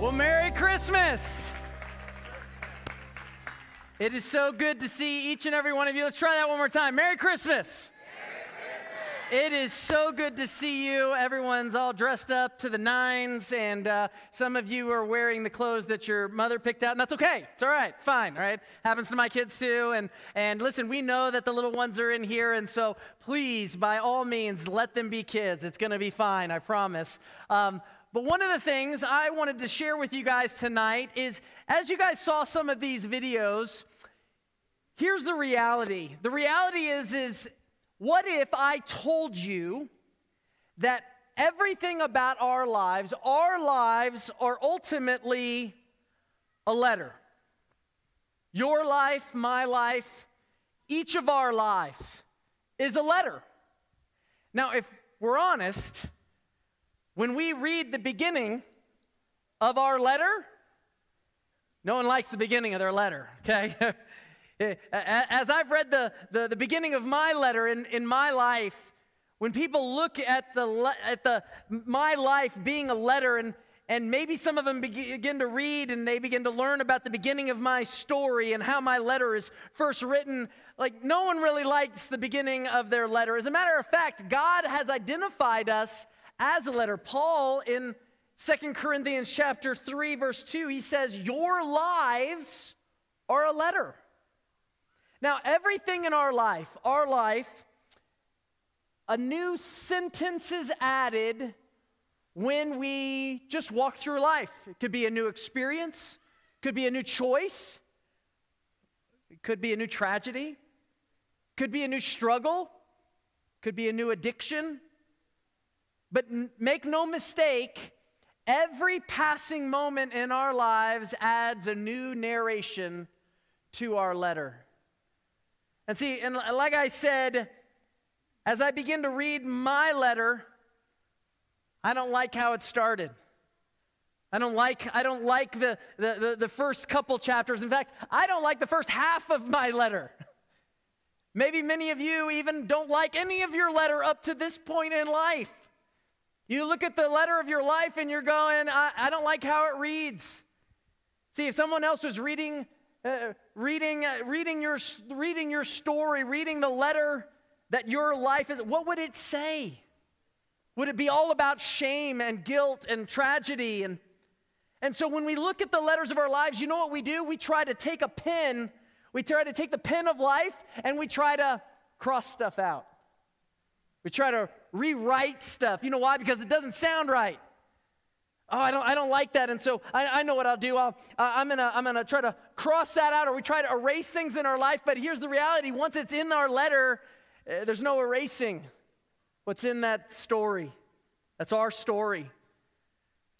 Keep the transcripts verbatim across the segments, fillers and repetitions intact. Well, Merry Christmas. It is so good to see each and every one of you. Let's try that one more time. Merry Christmas. Merry Christmas. It is so good to see you. Everyone's all dressed up to the nines, and uh, some of you are wearing the clothes that your mother picked out, and that's okay. It's all right. It's fine, all right? Happens to my kids, too. And, and listen, we know that the little ones are in here, and so please, by all means, let them be kids. It's going to be fine, I promise. Um, But one of the things I wanted to share with you guys tonight is, as you guys saw some of these videos, here's the reality. The reality is, is what if I told you that everything about our lives, our lives are ultimately a letter? Your life, my life, each of our lives is a letter. Now, if we're honest, when we read the beginning of our letter, no one likes the beginning of their letter, okay? As I've read the, the, the beginning of my letter in, in my life, when people look at the at the my life being a letter, and, and maybe some of them begin to read and they begin to learn about the beginning of my story and how my letter is first written, like no one really likes the beginning of their letter. As a matter of fact, God has identified us as a letter. Paul, in Second Corinthians chapter three, verse two, he says, your lives are a letter. Now, everything in our life, our life, a new sentence is added when we just walk through life. It could be a new experience, could be a new choice, it could be a new tragedy, could be a new struggle, could be a new addiction. But make no mistake, every passing moment in our lives adds a new narration to our letter. And see, and like I said, as I begin to read my letter, I don't like how it started. I don't like, I don't like the, the, the, the first couple chapters. In fact, I don't like the first half of my letter. Maybe many of you even don't like any of your letter up to this point in life. You look at the letter of your life and you're going, I, I don't like how it reads. See, if someone else was reading, uh, reading, uh, reading, your, reading your story, reading the letter that your life is, what would it say? Would it be all about shame and guilt and tragedy? And, and so when we look at the letters of our lives, you know what we do? We try to take a pen, we try to take the pen of life and we try to cross stuff out. We try to rewrite stuff. You know why? Because it doesn't sound right. Oh, I don't, I don't like that. And so I, I know what I'll do. I'll, uh, I'm gonna, I'm gonna try to cross that out, or we try to erase things in our life. But here's the reality: once it's in our letter, uh, there's no erasing what's in that story. That's our story,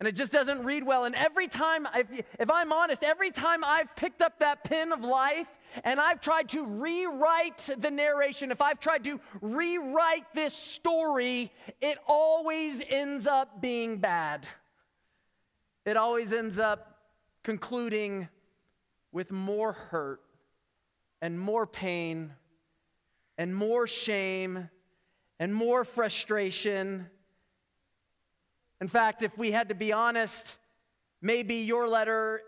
and it just doesn't read well. And every time, if, if I'm honest, every time I've picked up that pen of life, and I've tried to rewrite the narration, if I've tried to rewrite this story, it always ends up being bad. It always ends up concluding with more hurt and more pain and more shame and more frustration. In fact, if we had to be honest, maybe your letter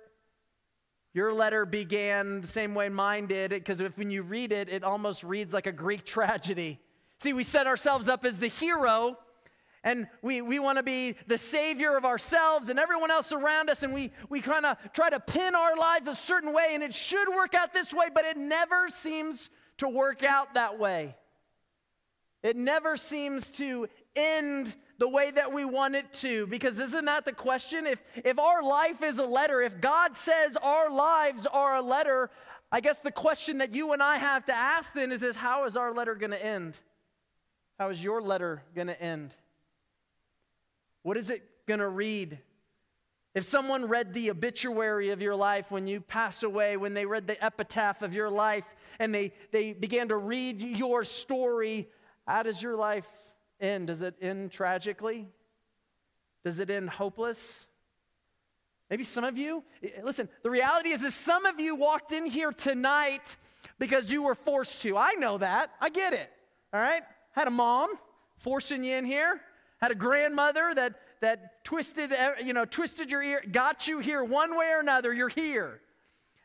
Your letter began the same way mine did, because when you read it, it almost reads like a Greek tragedy. See, we set ourselves up as the hero, and we, we want to be the savior of ourselves and everyone else around us, and we, we kind of try to pin our lives a certain way, and it should work out this way, but it never seems to work out that way. It never seems to end the way that we want it to, because isn't that the question? If, if our life is a letter, if God says our lives are a letter, I guess the question that you and I have to ask then is, is how is our letter going to end? How is your letter going to end? What is it going to read? If someone read the obituary of your life when you pass away, when they read the epitaph of your life and they, they began to read your story, how does your life end? Does it end tragically? Does it end hopeless? Maybe some of you, listen, the reality is, is some of you walked in here tonight because you were forced to. I know that. I get it. All right? Had a mom forcing you in here. Had a grandmother that, that twisted, you know, twisted your ear, got you here one way or another, you're here.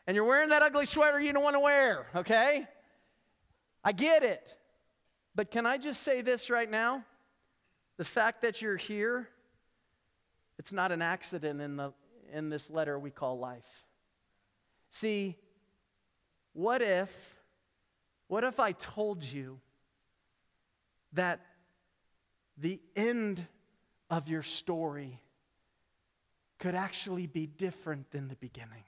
And you're wearing that ugly sweater you don't want to wear, okay? I get it. But can I just say this right now? The fact that you're here, it's not an accident in, the, in this letter we call life. See, what if, what if I told you that the end of your story could actually be different than the beginning?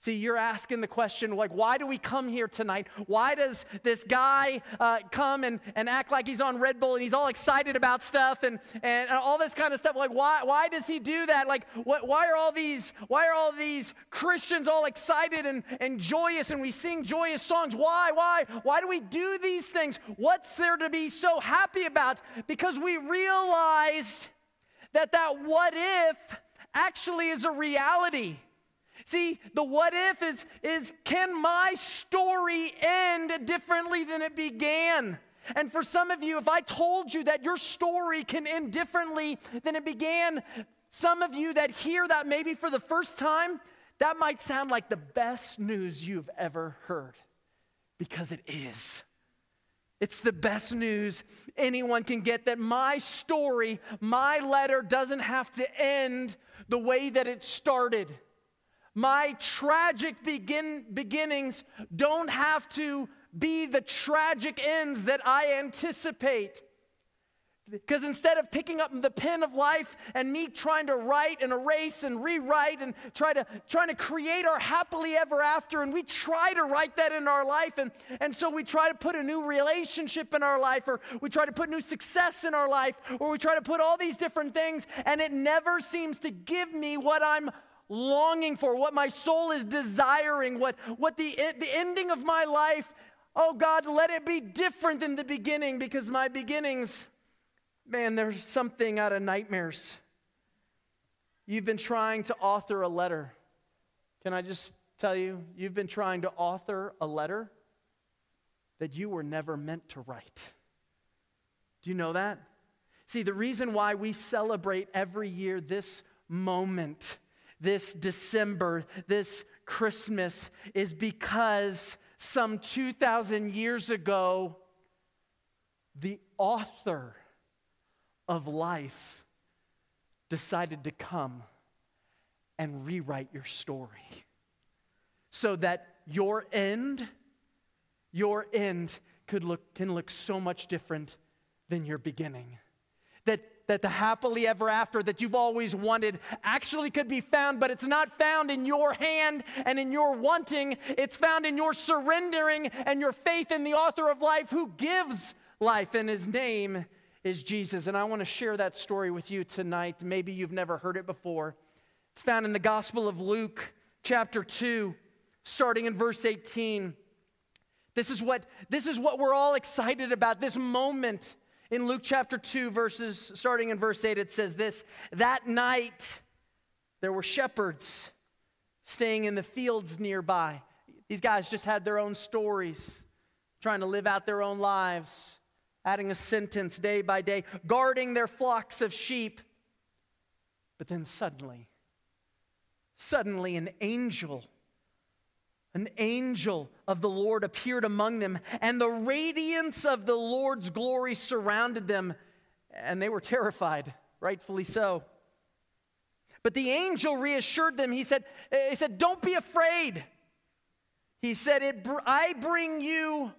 See, you're asking the question, like, why do we come here tonight? Why does this guy uh, come and, and act like he's on Red Bull and he's all excited about stuff and, and all this kind of stuff? Like, why why does he do that? Like, what, why are all these why are all these Christians all excited and, and joyous, and we sing joyous songs? Why, why? Why do we do these things? What's there to be so happy about? Because we realized that that what if actually is a reality. See, the what if is, is can my story end differently than it began? And for some of you, if I told you that your story can end differently than it began, some of you that hear that maybe for the first time, that might sound like the best news you've ever heard, because it is. It's the best news anyone can get, that my story, my letter doesn't have to end the way that it started. My tragic begin, beginnings don't have to be the tragic ends that I anticipate. Because instead of picking up the pen of life and me trying to write and erase and rewrite and try to, trying to create our happily ever after, and we try to write that in our life, and, and so we try to put a new relationship in our life, or we try to put new success in our life, or we try to put all these different things, and it never seems to give me what I'm longing for, what my soul is desiring, what what the the ending of my life. Oh God, let it be different than the beginning, because my beginnings, man, there's something out of nightmares. You've been trying to author a letter. Can I just tell you, you've been trying to author a letter that you were never meant to write. Do you know that? See, the reason why we celebrate every year this moment, this December, this Christmas, is because some two thousand years ago, the author of life decided to come and rewrite your story so that your end, your end could look, can look so much different than your beginning. That that the happily ever after that you've always wanted actually could be found, but it's not found in your hand and in your wanting. It's found in your surrendering and your faith in the author of life who gives life, and his name is Jesus. And I want to share that story with you tonight. Maybe you've never heard it before. It's found in the Gospel of Luke, chapter two, starting in verse eighteen. This is what, this is what we're all excited about, this moment. In Luke chapter two, verses, starting in verse eight, it says this: "That night there were shepherds staying in the fields nearby." These guys just had their own stories, trying to live out their own lives, adding a sentence day by day, guarding their flocks of sheep. But then suddenly, suddenly an angel An angel of the Lord appeared among them, and the radiance of the Lord's glory surrounded them, and they were terrified, rightfully so. But the angel reassured them. He said, he said, "Don't be afraid." He said, it, "I bring you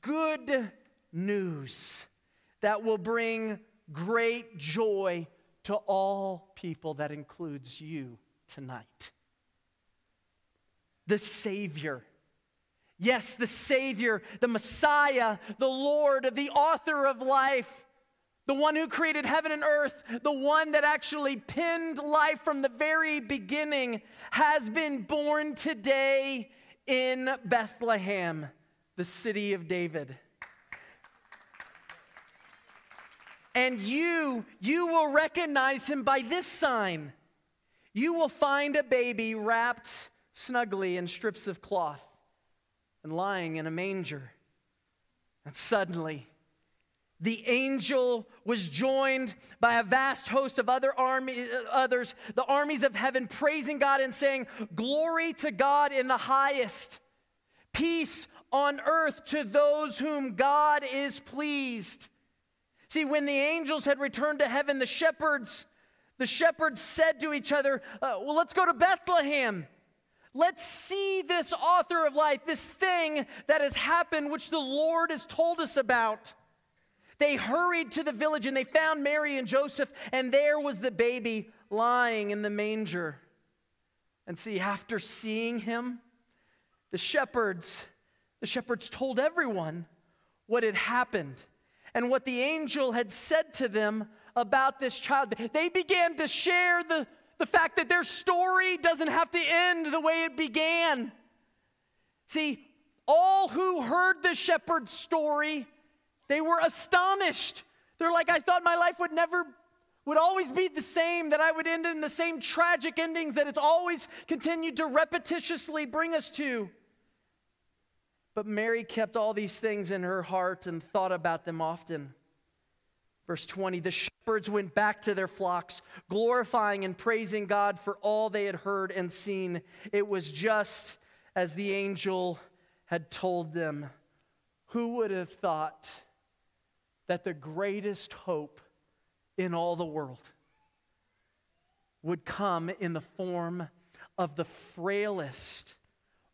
good news that will bring great joy to all people." That includes you tonight. The Savior. Yes, the Savior, the Messiah, the Lord, the author of life, the one who created heaven and earth, the one that actually penned life from the very beginning, has been born today in Bethlehem, the city of David. And you, you will recognize him by this sign. You will find a baby wrapped snugly in strips of cloth and lying in a manger. And suddenly The angel was joined by a vast host of other army, others, the armies of heaven, praising God and saying, "Glory to God in the highest, peace on earth to those whom God is pleased." See, when the angels had returned to heaven, the shepherds, the shepherds said to each other, uh, well, let's go to Bethlehem. Let's see this author of life, this thing that has happened, which the Lord has told us about. They hurried to the village and they found Mary and Joseph, and there was the baby lying in the manger. And see, after seeing him, the shepherds, the shepherds told everyone what had happened and what the angel had said to them about this child. They began to share the, the fact that their story doesn't have to end the way it began. See, all who heard the shepherd's story, they were astonished. They're like, I thought my life would never, would always be the same, that I would end in the same tragic endings that it's always continued to repetitiously bring us to. But Mary kept all these things in her heart and thought about them often. Verse twenty, the shepherds went back to their flocks, glorifying and praising God for all they had heard and seen. It was just as the angel had told them. Who would have thought that the greatest hope in all the world would come in the form of the frailest,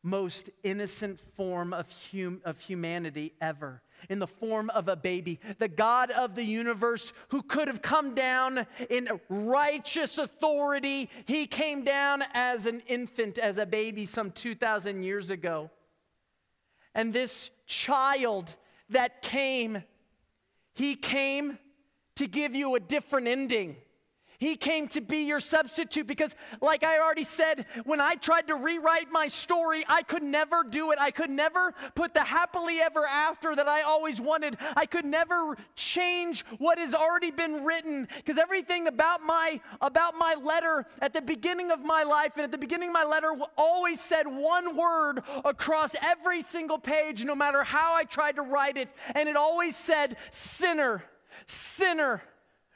most innocent form of hum- of humanity ever, in the form of a baby? The God of the universe, who could have come down in righteous authority, he came down as an infant, as a baby some two thousand years ago. And this child that came, he came to give you a different ending. He came to be your substitute, because like I already said, when I tried to rewrite my story, I could never do it. I could never put the happily ever after that I always wanted. I could never change what has already been written, because everything about my, about my letter at the beginning of my life and at the beginning of my letter always said one word across every single page, no matter how I tried to write it. And it always said, sinner, sinner.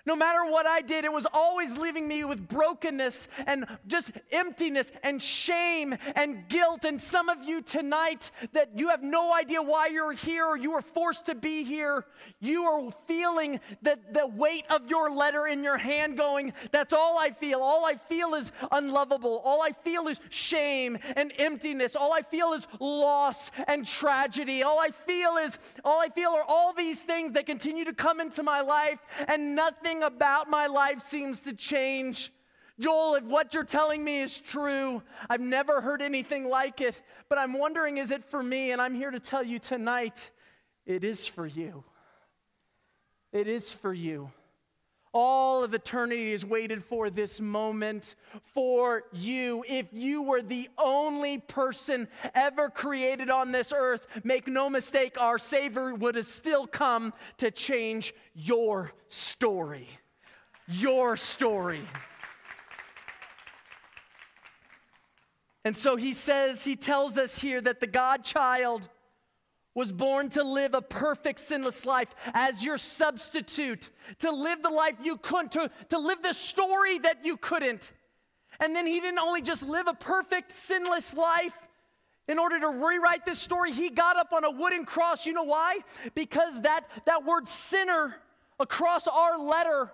No matter what I did, it was always leaving me with brokenness and just emptiness and shame and guilt. And some of you tonight, that you have no idea why you're here, or you were forced to be here, you are feeling the, the weight of your letter in your hand going, that's all I feel. All I feel is unlovable. All I feel is shame and emptiness. All I feel is loss and tragedy. All I feel is, all I feel are all these things that continue to come into my life, and nothing about my life seems to change. Joel, if what you're telling me is true, I've never heard anything like it, but I'm wondering, is it for me? And I'm here to tell you tonight, it is for you. It is for you. All of eternity has waited for this moment for you. If you were the only person ever created on this earth, make no mistake, our Savior would have still come to change your story. Your story. And so he says, he tells us here that the God child was born to live a perfect, sinless life as your substitute, to live the life you couldn't, to, to live the story that you couldn't. And then he didn't only just live a perfect, sinless life in order to rewrite this story. He got up on a wooden cross. You know why? Because that, that word sinner across our letter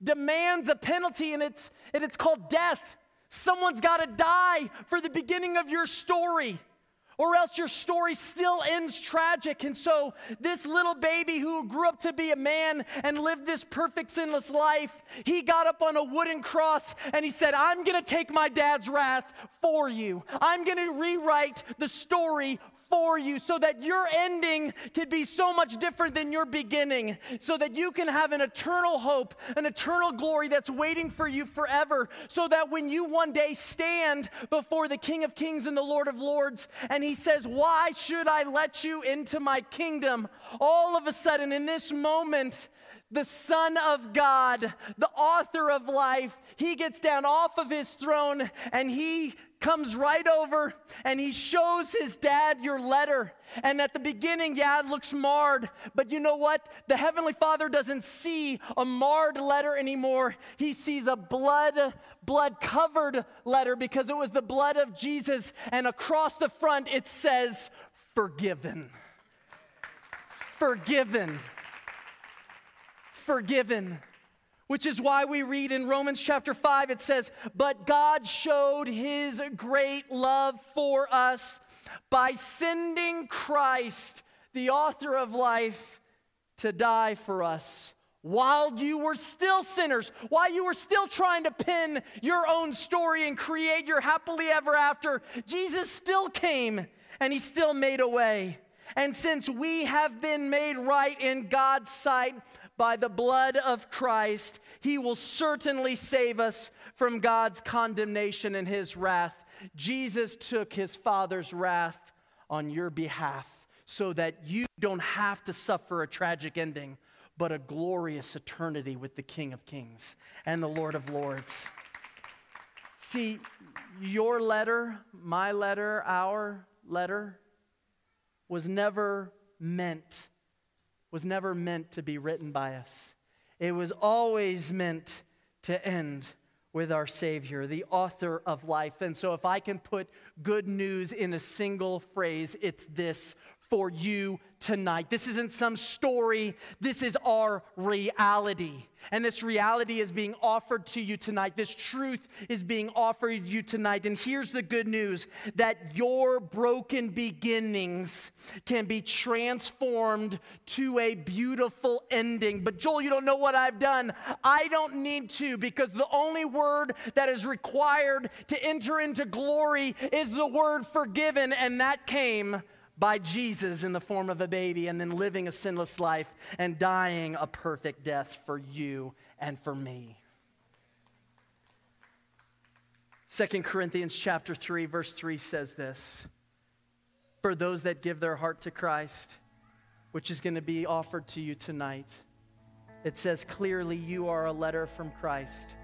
demands a penalty, and it's, and it's called death. Someone's got to die for the beginning of your story, or else your story still ends tragic. And so this little baby who grew up to be a man and lived this perfect, sinless life, he got up on a wooden cross and he said, I'm gonna take my dad's wrath for you. I'm gonna rewrite the story for you so that your ending could be so much different than your beginning, so that you can have an eternal hope, an eternal glory that's waiting for you forever, so that when you one day stand before the King of Kings and the Lord of Lords, and he says, why should I let you into my kingdom? All of a sudden, in this moment, the Son of God, the author of life, he gets down off of his throne and he comes right over and he shows his dad your letter. And at the beginning, yeah, it looks marred. But you know what? The Heavenly Father doesn't see a marred letter anymore. He sees a blood, blood-covered letter because it was the blood of Jesus. And across the front, it says, forgiven. Forgiven. Forgiven. Which is why we read in Romans chapter five, it says, but God showed his great love for us by sending Christ, the author of life, to die for us while you were still sinners, while you were still trying to pin your own story and create your happily ever after. Jesus still came and he still made a way. And since we have been made right in God's sight by the blood of Christ, he will certainly save us from God's condemnation and his wrath. Jesus took his Father's wrath on your behalf so that you don't have to suffer a tragic ending, but a glorious eternity with the King of Kings and the Lord of Lords. See, your letter, my letter, our letter, was never meant, was never meant to be written by us. It was always meant to end with our Savior, the author of life. And so if I can put good news in a single phrase, it's this for you tonight. This isn't some story. This is our reality. And this reality is being offered to you tonight. This truth is being offered to you tonight. And here's the good news, that your broken beginnings can be transformed to a beautiful ending. But Joel, you don't know what I've done. I don't need to, because the only word that is required to enter into glory is the word forgiven. And that came by Jesus in the form of a baby and then living a sinless life and dying a perfect death for you and for me. Second Corinthians chapter three, verse three says this. For those that give their heart to Christ, which is going to be offered to you tonight, it says clearly you are a letter from Christ,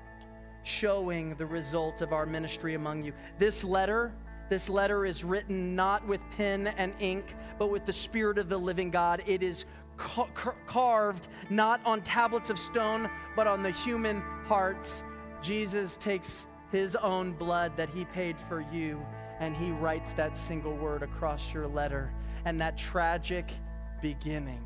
showing the result of our ministry among you. This letter This letter is written not with pen and ink, but with the Spirit of the living God. It is ca- ca- carved not on tablets of stone, but on the human hearts. Jesus takes his own blood that he paid for you, and he writes that single word across your letter. And that tragic beginning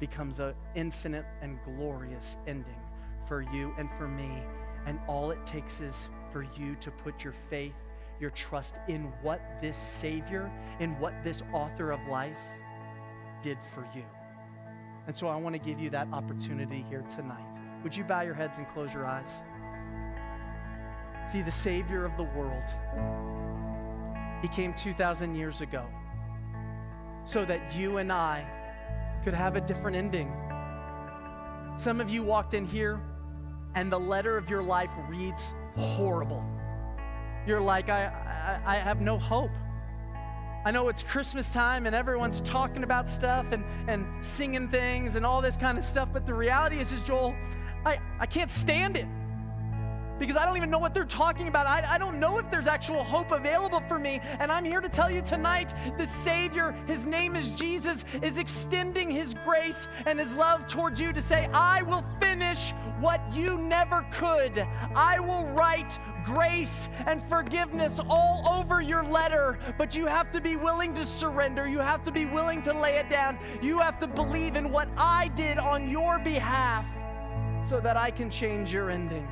becomes an infinite and glorious ending for you and for me. And all it takes is for you to put your faith, your trust in what this Savior, in what this author of life did for you. And so I want to give you that opportunity here tonight. Would you bow your heads and close your eyes? See, the Savior of the world, he came two thousand years ago so that you and I could have a different ending. Some of you walked in here and the letter of your life reads horrible. You're like, I, I, I have no hope. I know it's Christmas time and everyone's talking about stuff and, and singing things and all this kind of stuff, but the reality is, is Joel, I, I can't stand it because I don't even know what they're talking about. I, I don't know if there's actual hope available for me, and I'm here to tell you tonight, the Savior, his name is Jesus, is extending his grace and his love towards you to say, I will finish what you never could. I will write grace and forgiveness all over your letter, but you have to be willing to surrender. You have to be willing to lay it down. You have to believe in what I did on your behalf so that I can change your ending.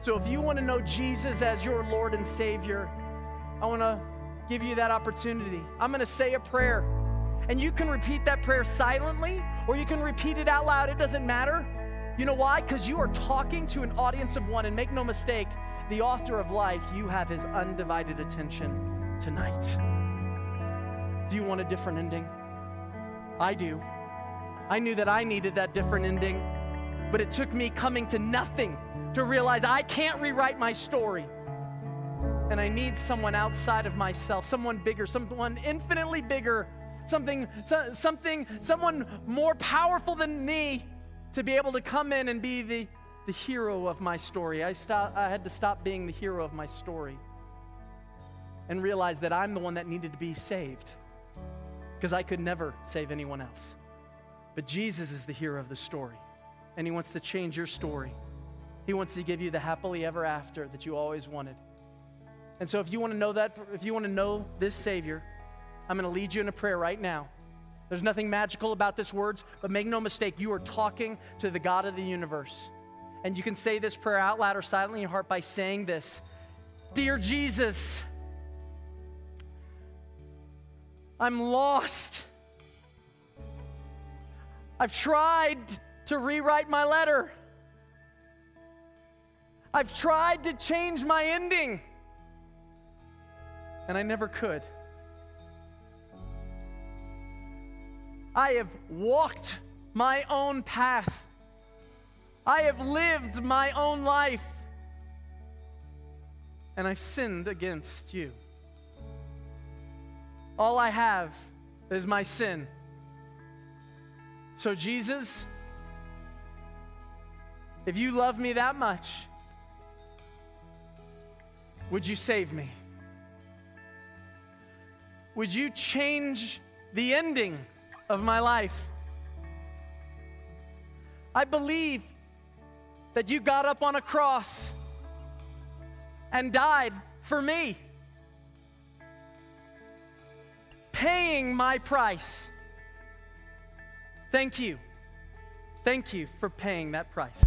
So if you want to know Jesus as your Lord and Savior, I want to give you that opportunity. I'm going to say a prayer, and you can repeat that prayer silently, or you can repeat it out loud. It doesn't matter. You know why? Because you are talking to an audience of one, and make no mistake, the author of life, you have his undivided attention tonight. Do you want a different ending? I do. I knew that I needed that different ending, but it took me coming to nothing to realize I can't rewrite my story. And I need someone outside of myself, someone bigger, someone infinitely bigger, something, so, something, someone more powerful than me to be able to come in and be the the hero of my story. I, stop, I had to stop being the hero of my story and realize that I'm the one that needed to be saved because I could never save anyone else. But Jesus is the hero of the story, and he wants to change your story. He wants to give you the happily ever after that you always wanted. And so if you want to know that, if you want to know this Savior, I'm going to lead you in a prayer right now. There's nothing magical about this words, but make no mistake, you are talking to the God of the universe. And you can say this prayer out loud or silently in your heart by saying this: Dear Jesus, I'm lost. I've tried to rewrite my letter. I've tried to change my ending, and I never could. I have walked my own path. I have lived my own life, and I've sinned against you. All I have is my sin. So Jesus, if you love me that much, would you save me? Would you change the ending of my life? I believe that you got up on a cross and died for me, paying my price. Thank you. Thank you for paying that price.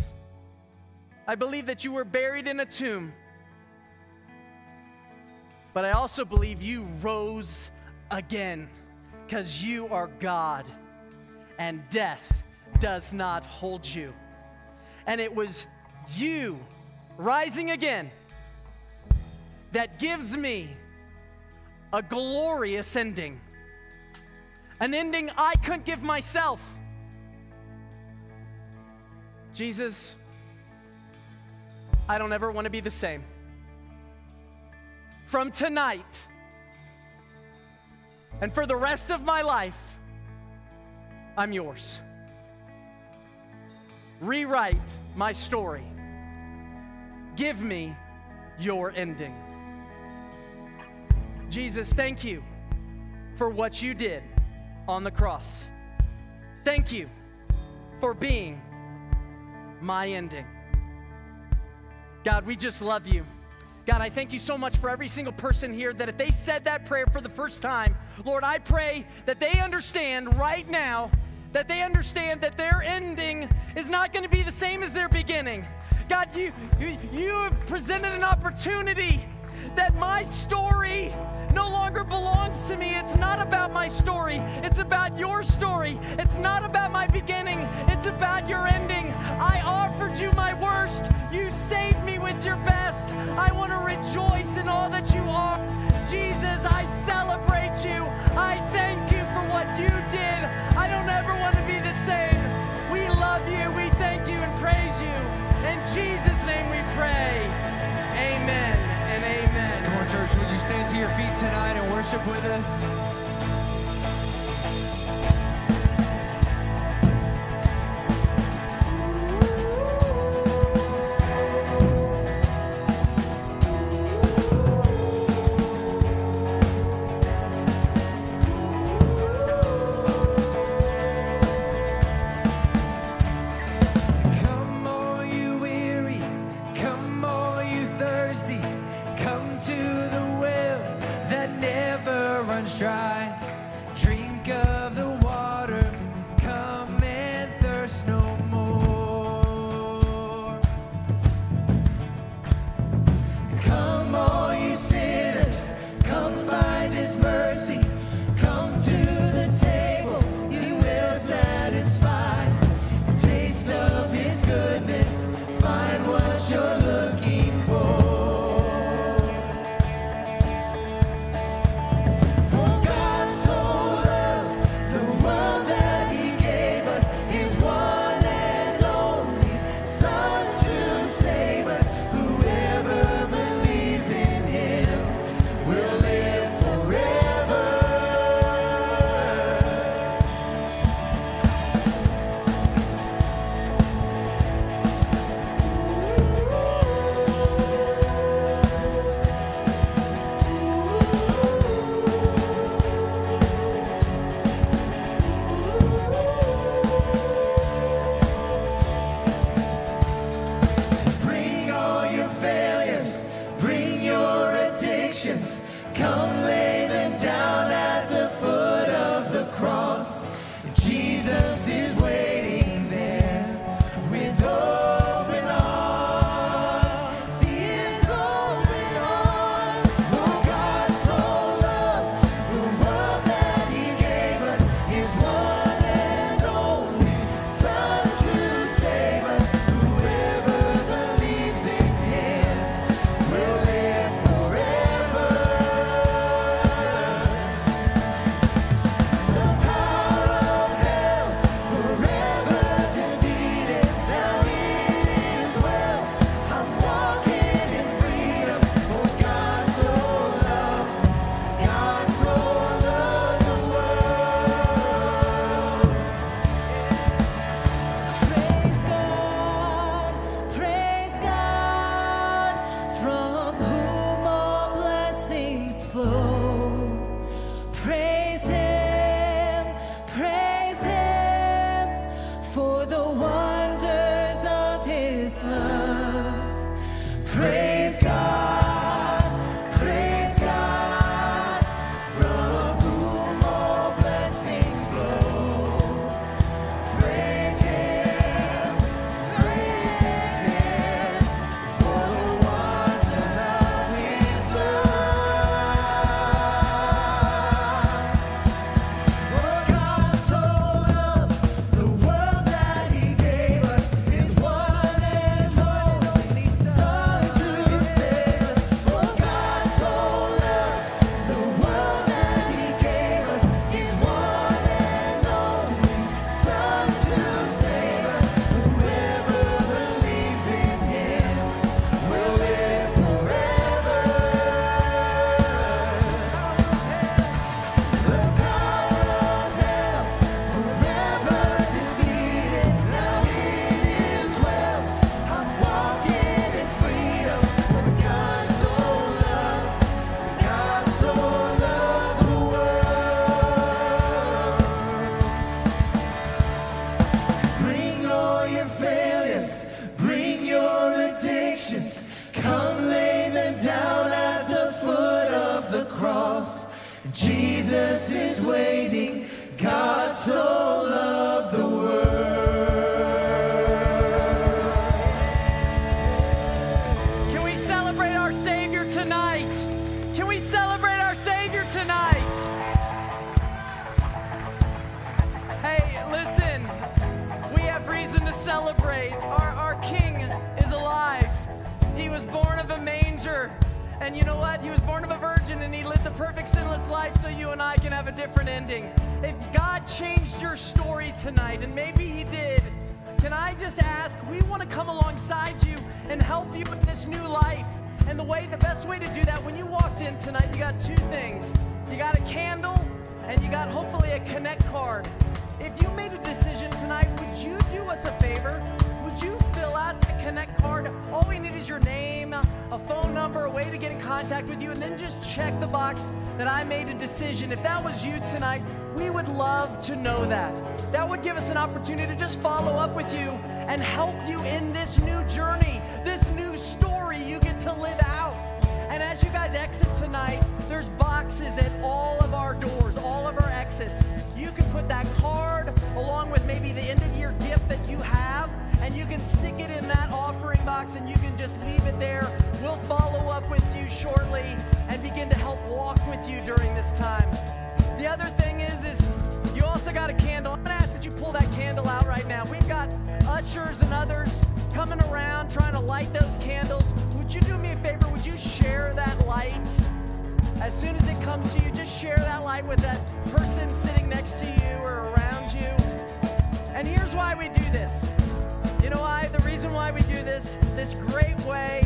I believe that you were buried in a tomb, but I also believe you rose again, because you are God, and death does not hold you. And it was you rising again that gives me a glorious ending, an ending I couldn't give myself. Jesus, I don't ever want to be the same. From tonight, and for the rest of my life, I'm yours. Rewrite my story. Give me your ending. Jesus, thank you for what you did on the cross. Thank you for being my ending. God, we just love you. God, I thank you so much for every single person here that if they said that prayer for the first time, Lord, I pray that they understand right now, that they understand that their ending is not going to be the same as their beginning. God, you, you, you have presented an opportunity that my story no longer belongs to me. It's not about my story. It's about your story. It's not about my beginning. It's about your ending. I offered you my worst. You saved me with your best. I want to rejoice in all that you are. Jesus, I celebrate you. I thank you for what you did. I don't ever want to be the same. We love you. We thank you and praise you. In Jesus' name we pray. Amen and amen. Come on, church, would you stand to your feet tonight and worship with us? Try. Jesus is waiting. God so loved the world. Can we celebrate our Savior tonight? Can we celebrate our Savior tonight? Hey, listen, we have reason to celebrate. Our, our King is alive. He was born of a manger. And you know what? He was born of a virgin, and he lived the perfect sinless life so you and I can have a different ending. If God changed your story tonight, and maybe he did, can I just ask, we want to come alongside you and help you with this new life. And the way, the best way to do that, when you walked in tonight, you got two things. You got a candle, and you got hopefully a Connect card. If you made a decision tonight, would you do us a favor? Would you fill out that Connect card? All we need is your name, a phone number, a way to get in contact with you, and then just check the box that I made a decision. If that was you tonight, we would love to know that. That would give us an opportunity to just follow up with you and help you in this new journey, this new story you get to live out. And as you guys exit tonight, there's boxes at all of our doors, all of our exits. You can put that card along with maybe the end of year gift that you have, and you can stick it in that offering box, and you can just leave it there. We'll follow up with you shortly and begin to help walk with you during this time. The other thing is, is you also got a candle. I'm gonna ask that you pull that candle out right now. We've got ushers and others coming around trying to light those candles. Would you do me a favor? Would you share that light? As soon as it comes to you, just share that light with that person sitting next to you or around you. And here's why we do this. You know why? The reason why we do this this great way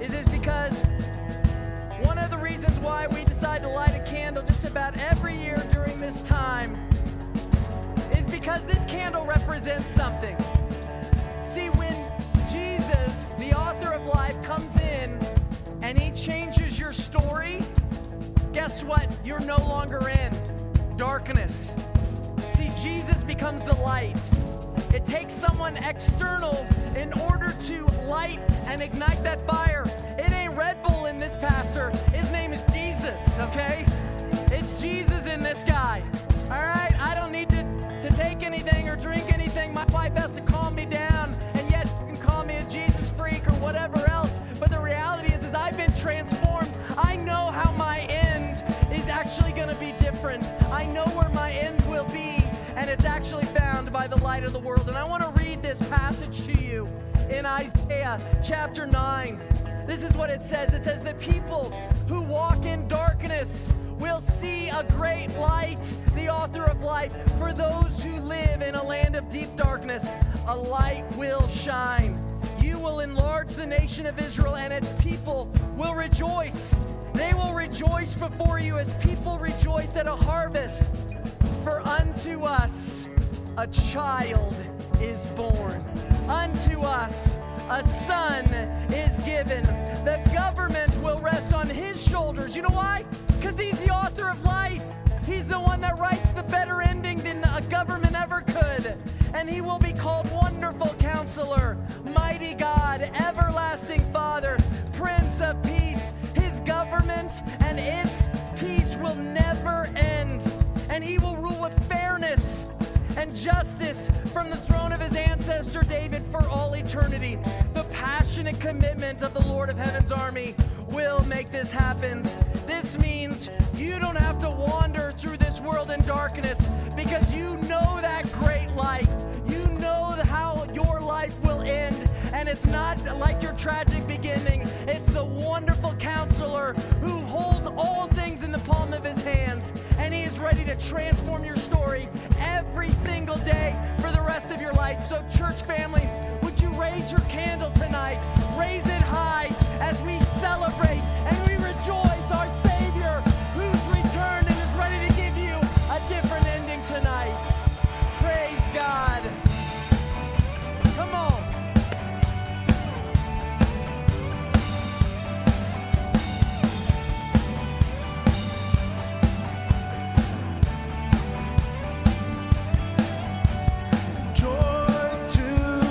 is is because one of the reasons why we decide to light a candle just about every year during this time is because this candle represents something. See, when Jesus, the author of life, comes in and he changes your story, guess what? You're no longer in darkness. See, Jesus becomes the light. It takes someone external in order to light and ignite that fire. It ain't Red Bull in this pastor. His name is Jesus, okay? It's Jesus in this guy. All right? I don't need to, to take anything or drink anything. My wife has to calm me down. And yes, you can call me a Jesus freak or whatever else. But the reality is, is I've been transformed. I know how my end is actually going to be different. I know where my end will be. And it's actually found by the light of the world. And I want to read this passage to you in Isaiah chapter nine. This is what it says. It says, the people who walk in darkness will see a great light, the author of light. For those who live in a land of deep darkness, a light will shine. You will enlarge the nation of Israel, and its people will rejoice. They will rejoice before you as people rejoice at a harvest. For unto us a child is born. Unto us a son is given. The government will rest on his shoulders. You know why? Because he's the author of life. He's the one that writes the better ending than a government ever could. And he will be called Wonderful Counselor, Mighty God, Everlasting Father, Prince of Peace. His government and its peace will never end. And he will rule with fairness and justice from the throne of his ancestor David for all eternity. The passionate commitment of the Lord of Heaven's army will make this happen. This means you don't have to wander through this world in darkness because you know that great light. You know how your life will end. And it's not like your tragic beginning. It's the Wonderful Counselor who holds all things in the palm of his hands. And he is ready to transform your story every single day for the rest of your life. So church family, would you raise your candle tonight? Raise it high as we celebrate and we rejoice our Savior who's returned and is ready to give you a different ending tonight. Praise God. Come on. Joy to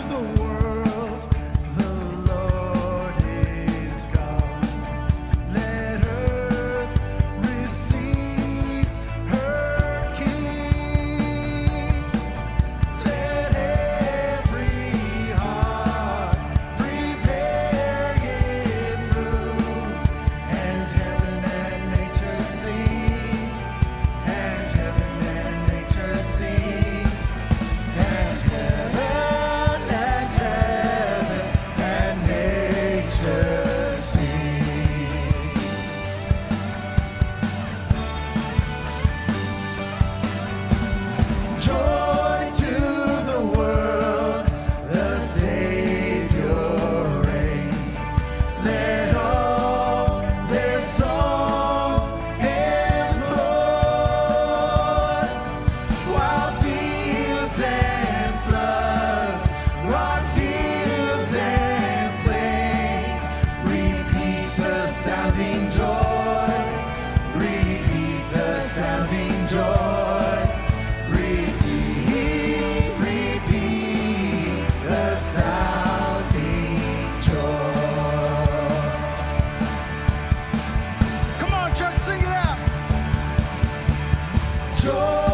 sounding joy. Repeat the sounding joy. Repeat, repeat the sounding joy. Come on, church, sing it out. Joy.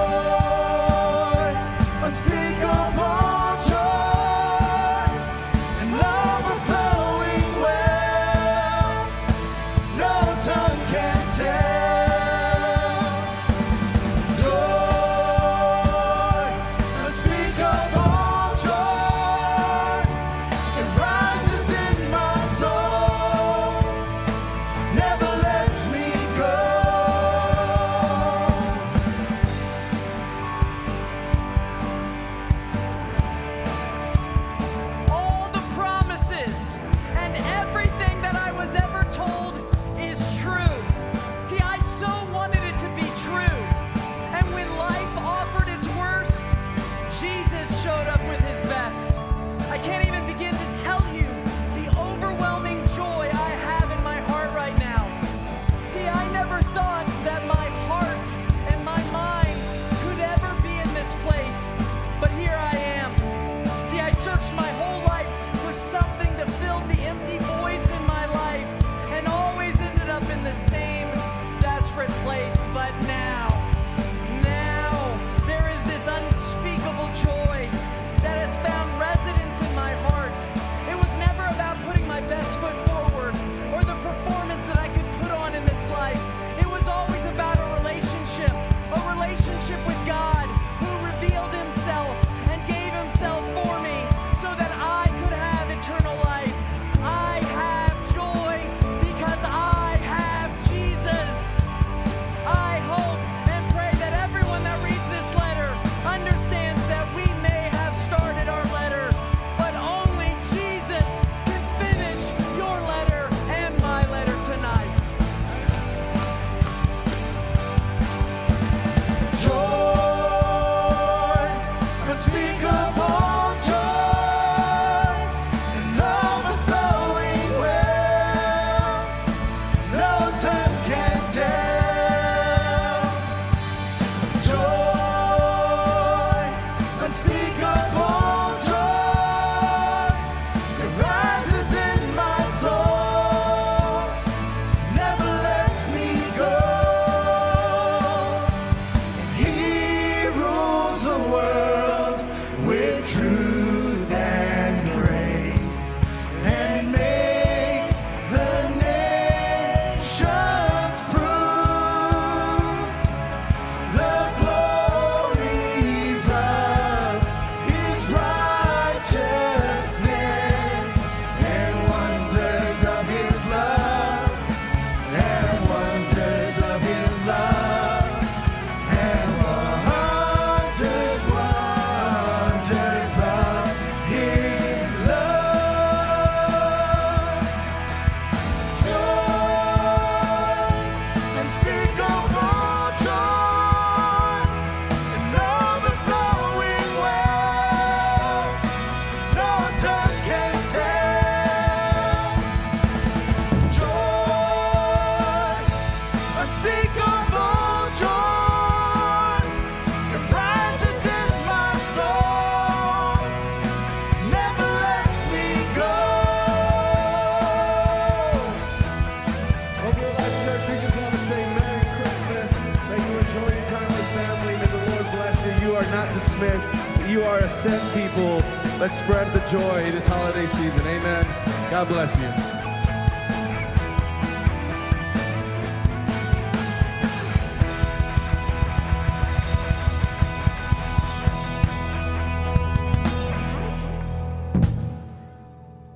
You are a sent people. Let's spread the joy this holiday season. Amen. God bless you.